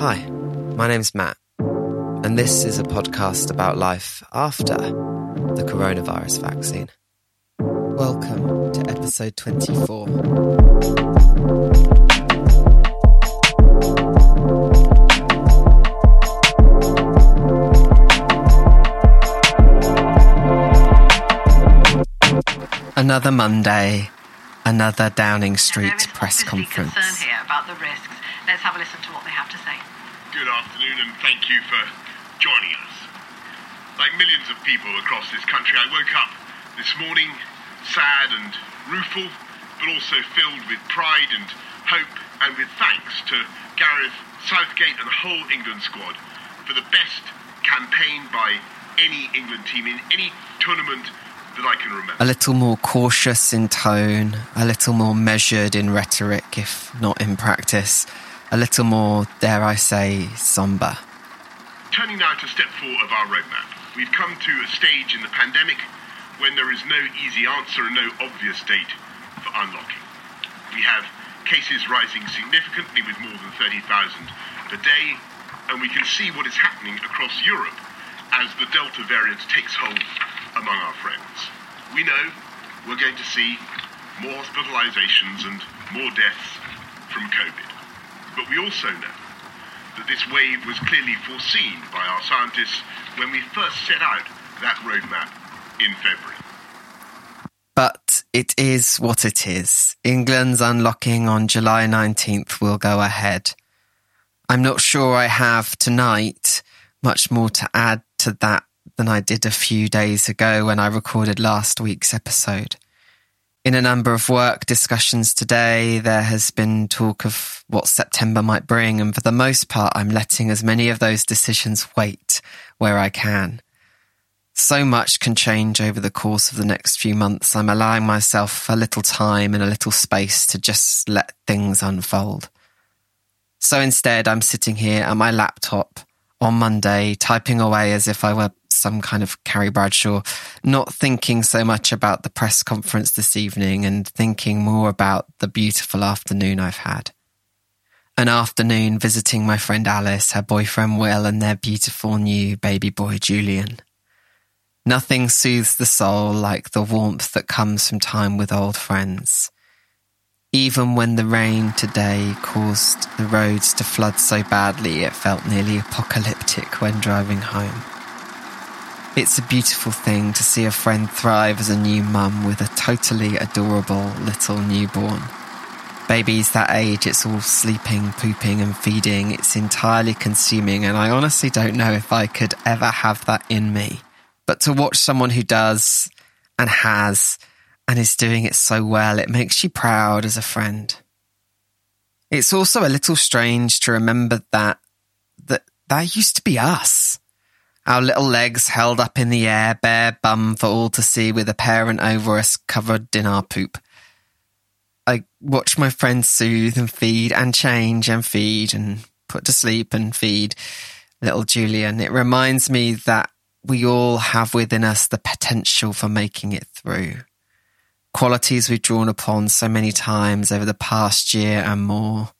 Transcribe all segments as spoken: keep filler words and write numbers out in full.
Hi, my name's Matt, and this is a podcast about life after the coronavirus vaccine. Welcome to episode twenty-four. Another Monday, another Downing Street press conference. There is concern here about the risks. Let's have a listen to what they have to say. Good afternoon, and thank you for joining us. Like millions of people across this country, I woke up this morning sad and rueful, but also filled with pride and hope and with thanks to Gareth Southgate and the whole England squad for the best campaign by any England team in any tournament that I can remember. A little more cautious in tone, a little more measured in rhetoric, if not in practice, a little more, dare I say, sombre. Turning now to step four of our roadmap. We've come to a stage in the pandemic when there is no easy answer and no obvious date for unlocking. We have cases rising significantly with more than thirty thousand per day, and we can see what is happening across Europe as the Delta variant takes hold among our friends. We know we're going to see more hospitalisations and more deaths from COVID. But we also know that this wave was clearly foreseen by our scientists when we first set out that roadmap in February. But it is what it is. England's unlocking on July nineteenth will go ahead. I'm not sure I have tonight much more to add to that than I did a few days ago when I recorded last week's episode. In a number of work discussions today, there has been talk of what September might bring, and for the most part, I'm letting as many of those decisions wait where I can. So much can change over the course of the next few months. I'm allowing myself a little time and a little space to just let things unfold. So instead, I'm sitting here at my laptop on Monday, typing away as if I were some kind of Carrie Bradshaw, not thinking so much about the press conference this evening and thinking more about the beautiful afternoon I've had. An afternoon visiting my friend Alice, her boyfriend Will, and their beautiful new baby boy Julian. Nothing soothes the soul like the warmth that comes from time with old friends. Even when the rain today caused the roads to flood so badly it felt nearly apocalyptic when driving home. It's a beautiful thing to see a friend thrive as a new mum with a totally adorable little newborn. Babies that age, it's all sleeping, pooping and feeding. It's entirely consuming, and I honestly don't know if I could ever have that in me. But to watch someone who does and has and is doing it so well, it makes you proud as a friend. It's also a little strange to remember that that, that used to be us. Our little legs held up in the air, bare bum for all to see, with a parent over us covered in our poop. I watch my friends soothe and feed and change and feed and put to sleep and feed little Julian. It reminds me that we all have within us the potential for making it through. Qualities we've drawn upon so many times over the past year and more.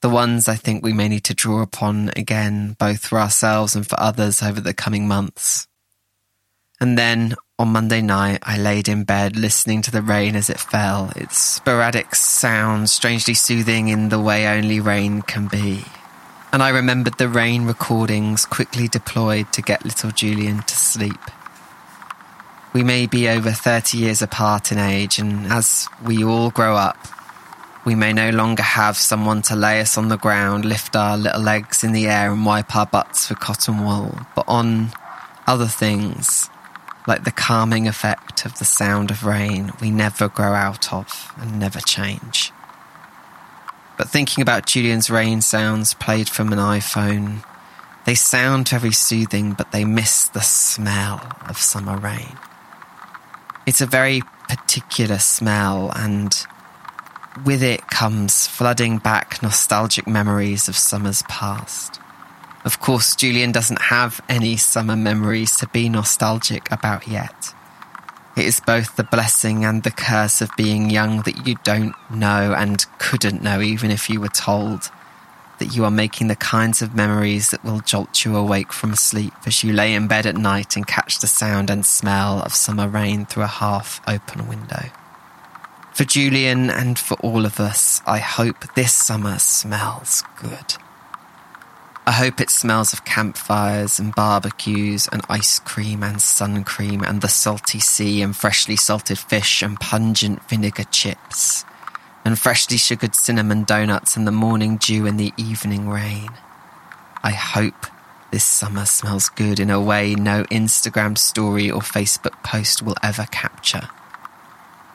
The ones I think we may need to draw upon again, both for ourselves and for others over the coming months. And then, on Monday night, I laid in bed, listening to the rain as it fell, its sporadic sound strangely soothing in the way only rain can be. And I remembered the rain recordings quickly deployed to get little Julian to sleep. We may be over thirty years apart in age, and as we all grow up, we may no longer have someone to lay us on the ground, lift our little legs in the air and wipe our butts with cotton wool, but on other things, like the calming effect of the sound of rain, we never grow out of and never change. But thinking about Julian's rain sounds played from an iPhone, they sound very soothing, but they miss the smell of summer rain. It's a very particular smell, and with it comes flooding back nostalgic memories of summers past. Of course, Julian doesn't have any summer memories to be nostalgic about yet. It is both the blessing and the curse of being young that you don't know and couldn't know even if you were told. that you are making the kinds of memories that will jolt you awake from sleep as you lay in bed at night and catch the sound and smell of summer rain through a half-open window. For Julian and for all of us, I hope this summer smells good. I hope it smells of campfires and barbecues and ice cream and sun cream and the salty sea and freshly salted fish and pungent vinegar chips and freshly sugared cinnamon donuts and the morning dew and the evening rain. I hope this summer smells good in a way no Instagram story or Facebook post will ever capture.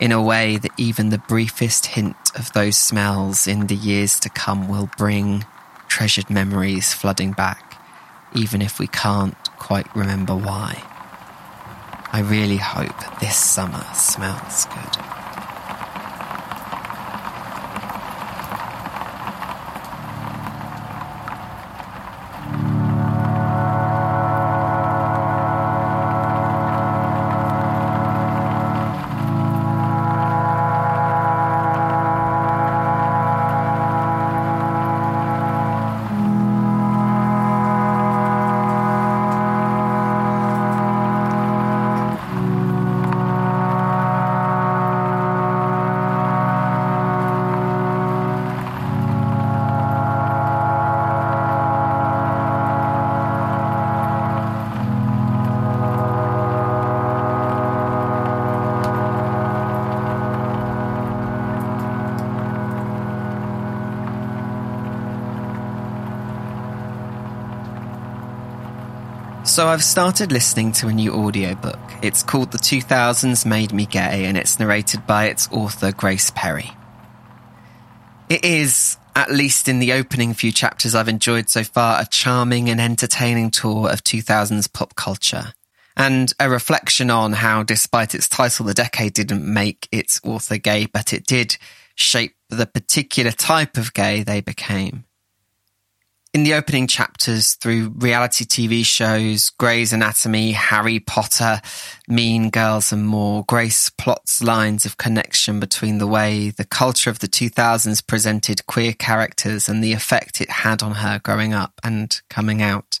In a way that even the briefest hint of those smells in the years to come will bring treasured memories flooding back, even if we can't quite remember why. I really hope this summer smells good. So I've started listening to a new audiobook. It's called The two thousands Made Me Gay, and it's narrated by its author, Grace Perry. It is, at least in the opening few chapters I've enjoyed so far, a charming and entertaining tour of two thousands pop culture, and a reflection on how, despite its title, the decade didn't make its author gay, but it did shape the particular type of gay they became. In the opening chapters, through reality T V shows, Grey's Anatomy, Harry Potter, Mean Girls and more, Grace plots lines of connection between the way the culture of the two thousands presented queer characters and the effect it had on her growing up and coming out.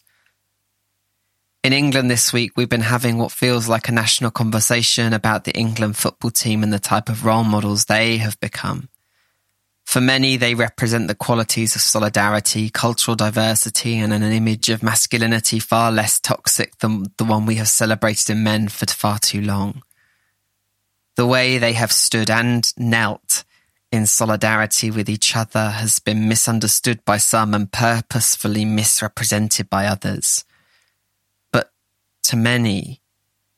In England this week, we've been having what feels like a national conversation about the England football team and the type of role models they have become. For many, they represent the qualities of solidarity, cultural diversity, and an image of masculinity far less toxic than the one we have celebrated in men for far too long. The way they have stood and knelt in solidarity with each other has been misunderstood by some and purposefully misrepresented by others. But to many,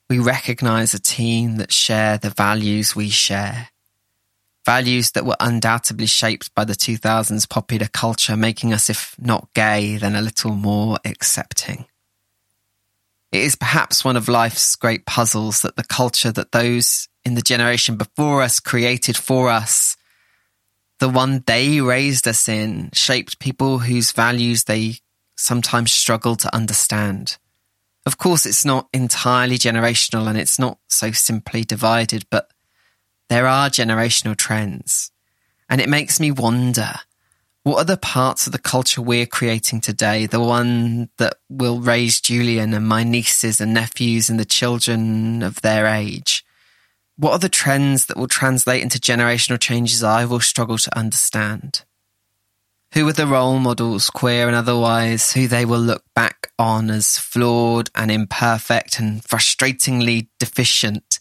we recognise a team that share the values we share. Values that were undoubtedly shaped by the two thousands popular culture, making us, if not gay, then a little more accepting. It is perhaps one of life's great puzzles that the culture that those in the generation before us created for us, the one they raised us in, shaped people whose values they sometimes struggle to understand. Of course, it's not entirely generational and it's not so simply divided, but there are generational trends, and it makes me wonder, what are the parts of the culture we're creating today, the one that will raise Julian and my nieces and nephews and the children of their age? What are the trends that will translate into generational changes I will struggle to understand? Who are the role models, queer and otherwise, who they will look back on as flawed and imperfect and frustratingly deficient,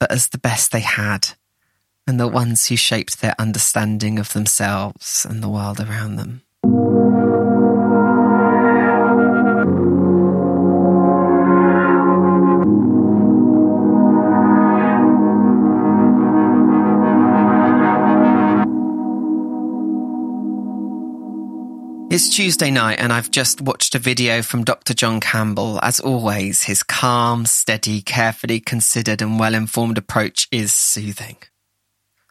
but as the best they had, and the ones who shaped their understanding of themselves and the world around them. It's Tuesday night and I've just watched a video from Doctor John Campbell. As always, his calm, steady, carefully considered and well-informed approach is soothing.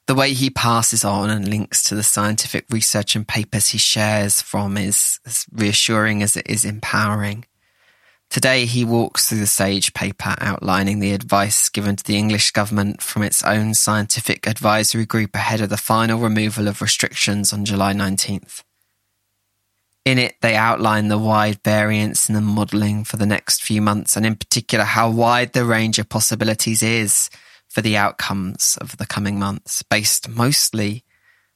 The way he passes on and links to the scientific research and papers he shares from is as reassuring as it is empowering. Today he walks through the SAGE paper outlining the advice given to the English government from its own scientific advisory group ahead of the final removal of restrictions on July nineteenth. In it, they outline the wide variance in the modelling for the next few months, and in particular, how wide the range of possibilities is for the outcomes of the coming months, based mostly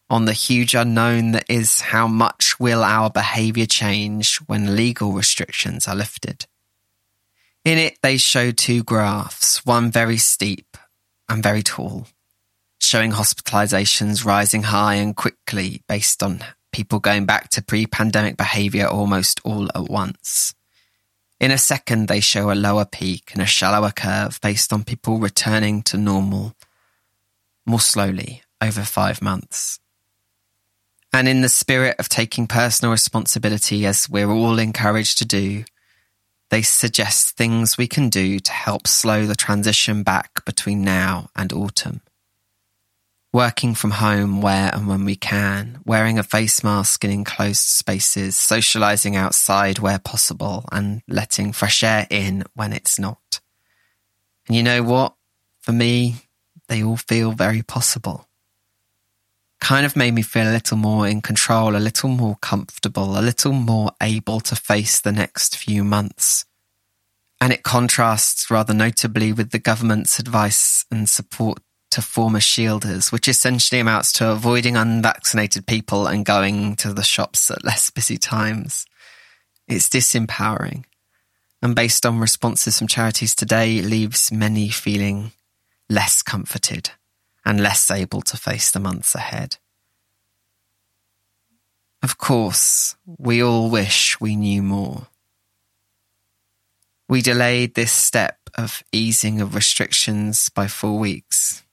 on the huge unknown that is how much will our behaviour change when legal restrictions are lifted. In it, they show two graphs, one very steep and very tall, showing hospitalisations rising high and quickly based on people going back to pre-pandemic behaviour almost all at once. In a second, they show a lower peak and a shallower curve based on people returning to normal more slowly over five months. And in the spirit of taking personal responsibility, as we're all encouraged to do, they suggest things we can do to help slow the transition back between now and autumn. Working from home where and when we can, wearing a face mask in enclosed spaces, socialising outside where possible, and letting fresh air in when it's not. And you know what? For me, they all feel very possible. Kind of made me feel a little more in control, a little more comfortable, a little more able to face the next few months. And it contrasts rather notably with the government's advice and support to former shielders, which essentially amounts to avoiding unvaccinated people and going to the shops at less busy times. It's disempowering, and based on responses from charities today, leaves many feeling less comforted and less able to face the months ahead. Of course, we all wish we knew more. We delayed this step of easing of restrictions by four weeks.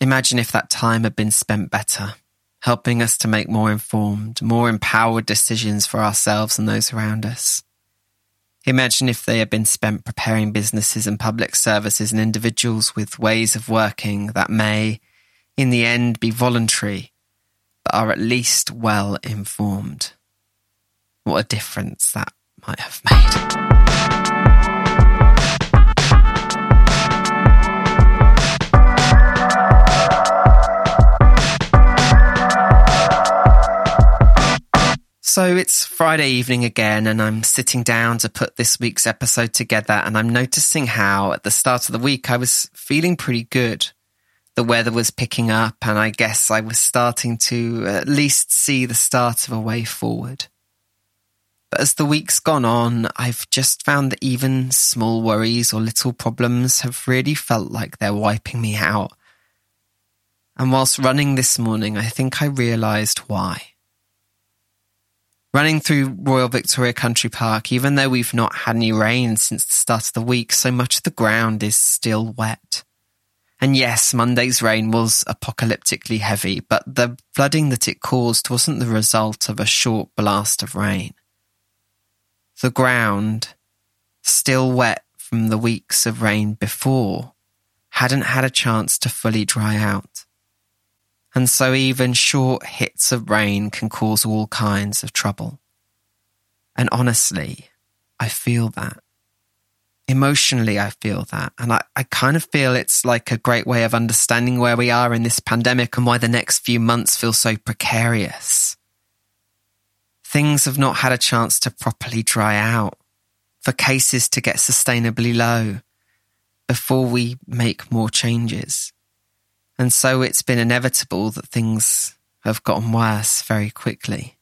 Imagine if that time had been spent better, helping us to make more informed, more empowered decisions for ourselves and those around us. Imagine if they had been spent preparing businesses and public services and individuals with ways of working that may, in the end, be voluntary, but are at least well informed. What a difference that might have made. So it's Friday evening again, and I'm sitting down to put this week's episode together, and I'm noticing how at the start of the week I was feeling pretty good. The weather was picking up, and I guess I was starting to at least see the start of a way forward. But as the week's gone on, I've just found that even small worries or little problems have really felt like they're wiping me out. And whilst running this morning, I think I realised why. Running through Royal Victoria Country Park, even though we've not had any rain since the start of the week, so much of the ground is still wet. And yes, Monday's rain was apocalyptically heavy, but the flooding that it caused wasn't the result of a short blast of rain. The ground, still wet from the weeks of rain before, hadn't had a chance to fully dry out. And so even short hits of rain can cause all kinds of trouble. And honestly, I feel that. Emotionally, I feel that. And I, I kind of feel it's like a great way of understanding where we are in this pandemic and why the next few months feel so precarious. Things have not had a chance to properly dry out, for cases to get sustainably low before we make more changes. And so it's been inevitable that things have gotten worse very quickly.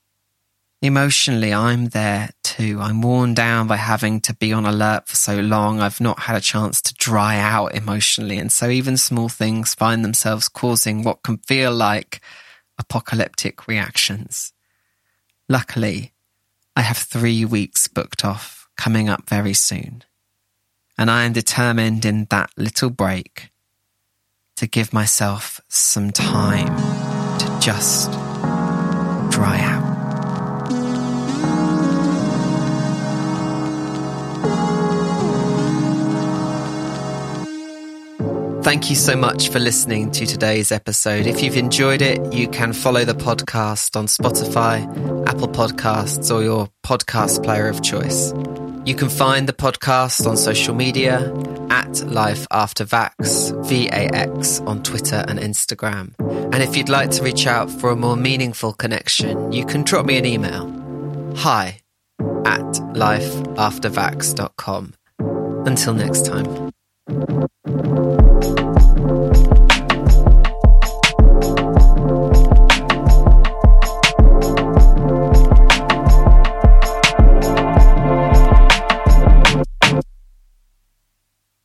Emotionally, I'm there too. I'm worn down by having to be on alert for so long. I've not had a chance to dry out emotionally. And so even small things find themselves causing what can feel like apocalyptic reactions. Luckily, I have three weeks booked off coming up very soon. And I am determined in that little break to give myself some time to just dry out. Thank you so much for listening to today's episode. If you've enjoyed it, you can follow the podcast on Spotify, Apple Podcasts, or your podcast player of choice. You can find the podcast on social media at Life After Vax, V A X, on Twitter and Instagram. And if you'd like to reach out for a more meaningful connection, you can drop me an email. hi at life after vax dot com. Until next time.